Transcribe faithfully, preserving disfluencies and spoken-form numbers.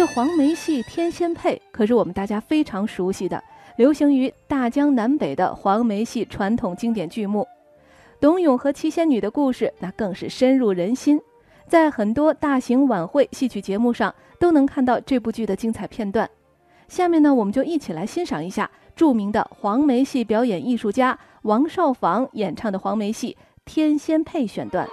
这黄梅戏天仙配可是我们大家非常熟悉的，流行于大江南北的黄梅戏传统经典剧目。董永和七仙女的故事那更是深入人心，在很多大型晚会戏曲节目上都能看到这部剧的精彩片段。下面呢，我们就一起来欣赏一下著名的黄梅戏表演艺术家王少舫演唱的黄梅戏天仙配选段。